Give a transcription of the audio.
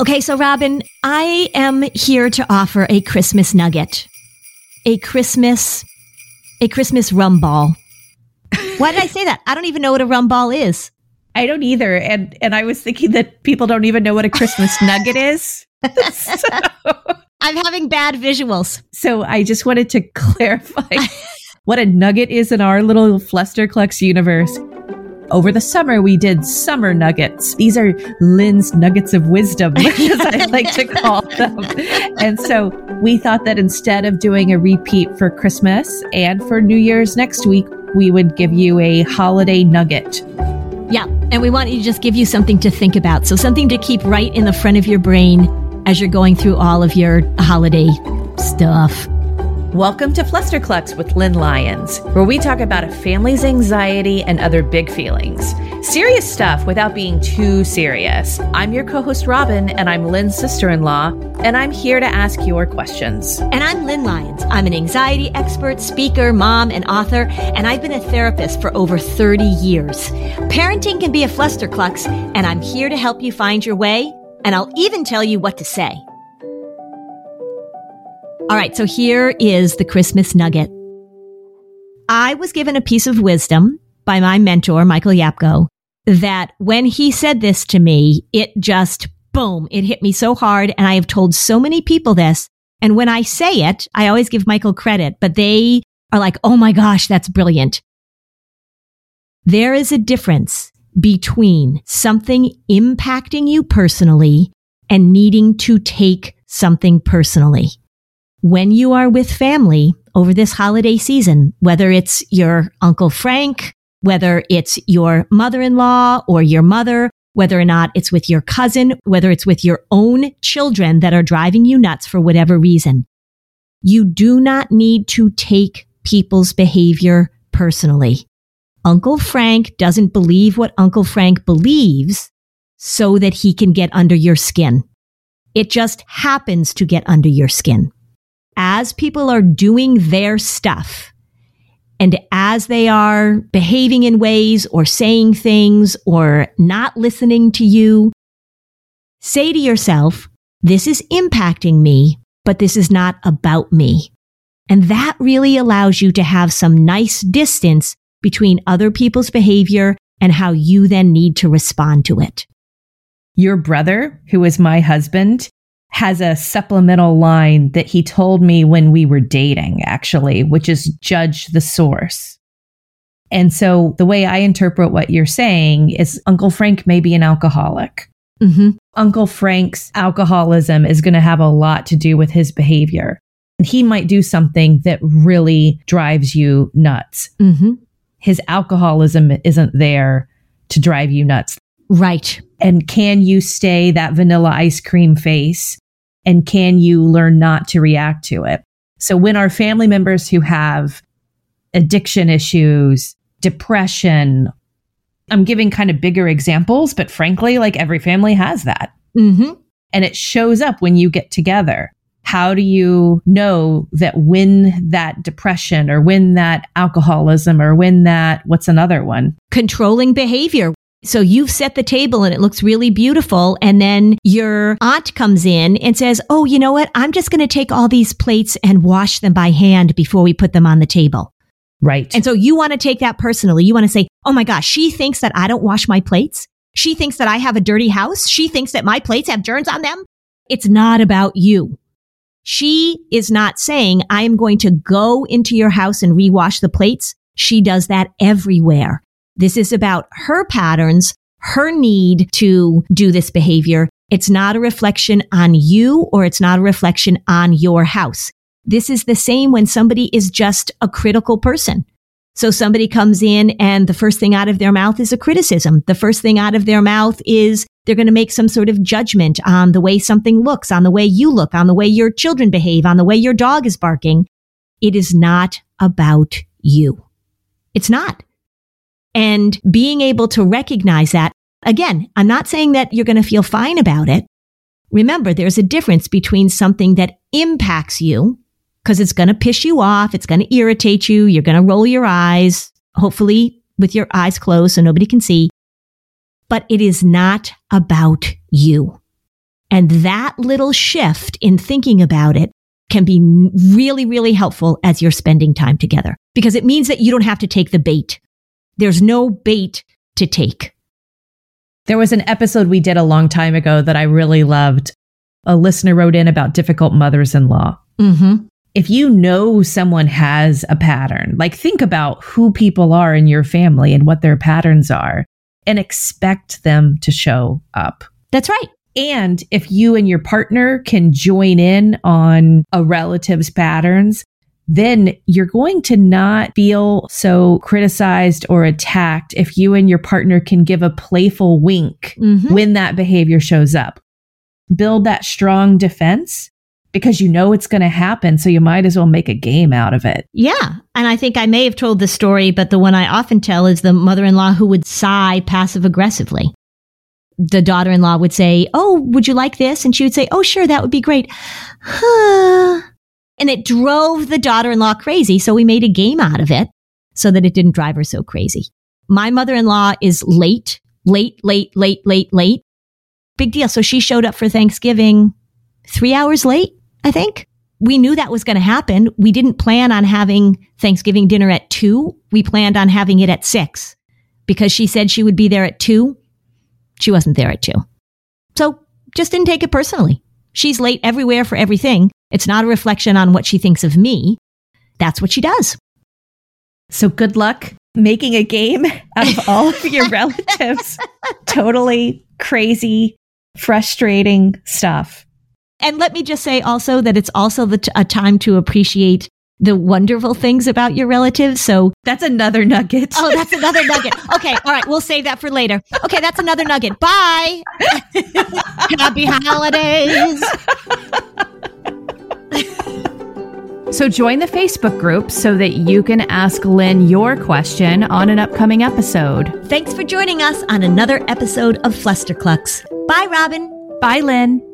Okay, so Robin, I am here to offer a Christmas nugget. A Christmas rum ball. Why did I say that? I don't even know what a rum ball is. I don't either. And I was thinking that people don't even know what a Christmas nugget is. So. I'm having bad visuals. So I just wanted to clarify what a nugget is in our little Flusterclux universe. Over the summer, we did summer nuggets. These are Lynn's nuggets of wisdom, as I like to call them. And so we thought that instead of doing a repeat for Christmas and for New Year's next week, we would give you a holiday nugget. Yeah, and we want to just give you something to think about. So something to keep right in the front of your brain as you're going through all of your holiday stuff. Welcome to Flusterclux with Lynn Lyons, where we talk about a family's anxiety and other big feelings. Serious stuff without being too serious. I'm your co-host, Robin, and I'm Lynn's sister-in-law, and I'm here to ask your questions. And I'm Lynn Lyons. I'm an anxiety expert, speaker, mom, and author, and I've been a therapist for over 30 years. Parenting can be a Flusterclux, and I'm here to help you find your way, and I'll even tell you what to say. All right, so here is the Christmas nugget. I was given a piece of wisdom by my mentor, Michael Yapko, that when he said this to me, it just, boom, it hit me so hard. And I have told so many people this. And when I say it, I always give Michael credit, but they are like, oh my gosh, that's brilliant. There is a difference between something impacting you personally and needing to take something personally. When you are with family over this holiday season, whether it's your Uncle Frank, whether it's your mother-in-law or your mother, whether or not it's with your cousin, whether it's with your own children that are driving you nuts for whatever reason, you do not need to take people's behavior personally. Uncle Frank doesn't believe what Uncle Frank believes so that he can get under your skin. It just happens to get under your skin. As people are doing their stuff and as they are behaving in ways or saying things or not listening to you, say to yourself, this is impacting me, but this is not about me. And that really allows you to have some nice distance between other people's behavior and how you then need to respond to it. Your brother, who is my husband, has a supplemental line that he told me when we were dating, actually, which is judge the source. And so the way I interpret what you're saying is Uncle Frank may be an alcoholic. Mm-hmm. Uncle Frank's alcoholism is going to have a lot to do with his behavior. And he might do something that really drives you nuts. Mm-hmm. His alcoholism isn't there to drive you nuts. Right. And can you stay that vanilla ice cream face? And can you learn not to react to it? So when our family members who have addiction issues, depression, I'm giving kind of bigger examples, but frankly, like every family has that. Mm-hmm. And it shows up when you get together. How do you know that when that depression or when that alcoholism or when that, what's another one? Controlling behavior. So you've set the table and it looks really beautiful. And then your aunt comes in and says, oh, you know what? I'm just going to take all these plates and wash them by hand before we put them on the table. Right. And so you want to take that personally. You want to say, oh my gosh, she thinks that I don't wash my plates. She thinks that I have a dirty house. She thinks that my plates have germs on them. It's not about you. She is not saying, I am going to go into your house and rewash the plates. She does that everywhere. This is about her patterns, her need to do this behavior. It's not a reflection on you or it's not a reflection on your house. This is the same when somebody is just a critical person. So somebody comes in and the first thing out of their mouth is a criticism. The first thing out of their mouth is they're going to make some sort of judgment on the way something looks, on the way you look, on the way your children behave, on the way your dog is barking. It is not about you. It's not. And being able to recognize that, again, I'm not saying that you're going to feel fine about it. Remember, there's a difference between something that impacts you because it's going to piss you off. It's going to irritate you. You're going to roll your eyes, hopefully with your eyes closed so nobody can see. But it is not about you. And that little shift in thinking about it can be really, really helpful as you're spending time together, because it means that you don't have to take the bait. There's no bait to take. There was an episode we did a long time ago that I really loved. A listener wrote in about difficult mothers-in-law. Mm-hmm. If you know someone has a pattern, like think about who people are in your family and what their patterns are and expect them to show up. That's right. And if you and your partner can join in on a relative's patterns, then you're going to not feel so criticized or attacked if you and your partner can give a playful wink when that behavior shows up. Build that strong defense because you know it's going to happen, so you might as well make a game out of it. Yeah, and I think I may have told the story, but the one I often tell is the mother-in-law who would sigh passive-aggressively. The daughter-in-law would say, "Oh, would you like this?" And she would say, "Oh, sure, that would be great." And it drove the daughter-in-law crazy. So we made a game out of it so that it didn't drive her so crazy. My mother-in-law is late. Big deal. So she showed up for Thanksgiving 3 hours late, I think. We knew that was going to happen. We didn't plan on having Thanksgiving dinner at 2:00. We planned on having it at 6:00 because she said she would be there at 2:00. She wasn't there at 2:00. So just didn't take it personally. She's late everywhere for everything. It's not a reflection on what she thinks of me. That's what she does. So good luck making a game out of all of your relatives. Totally crazy, frustrating stuff. And let me just say also that it's also a time to appreciate the wonderful things about your relatives. So that's another nugget. Oh, that's another nugget. Okay. All right. We'll save that for later. Okay. That's another nugget. Bye. Happy holidays. So join the Facebook group so that you can ask Lynn your question on an upcoming episode. Thanks for joining us on another episode of Flusterclux. Bye, Robin. Bye, Lynn.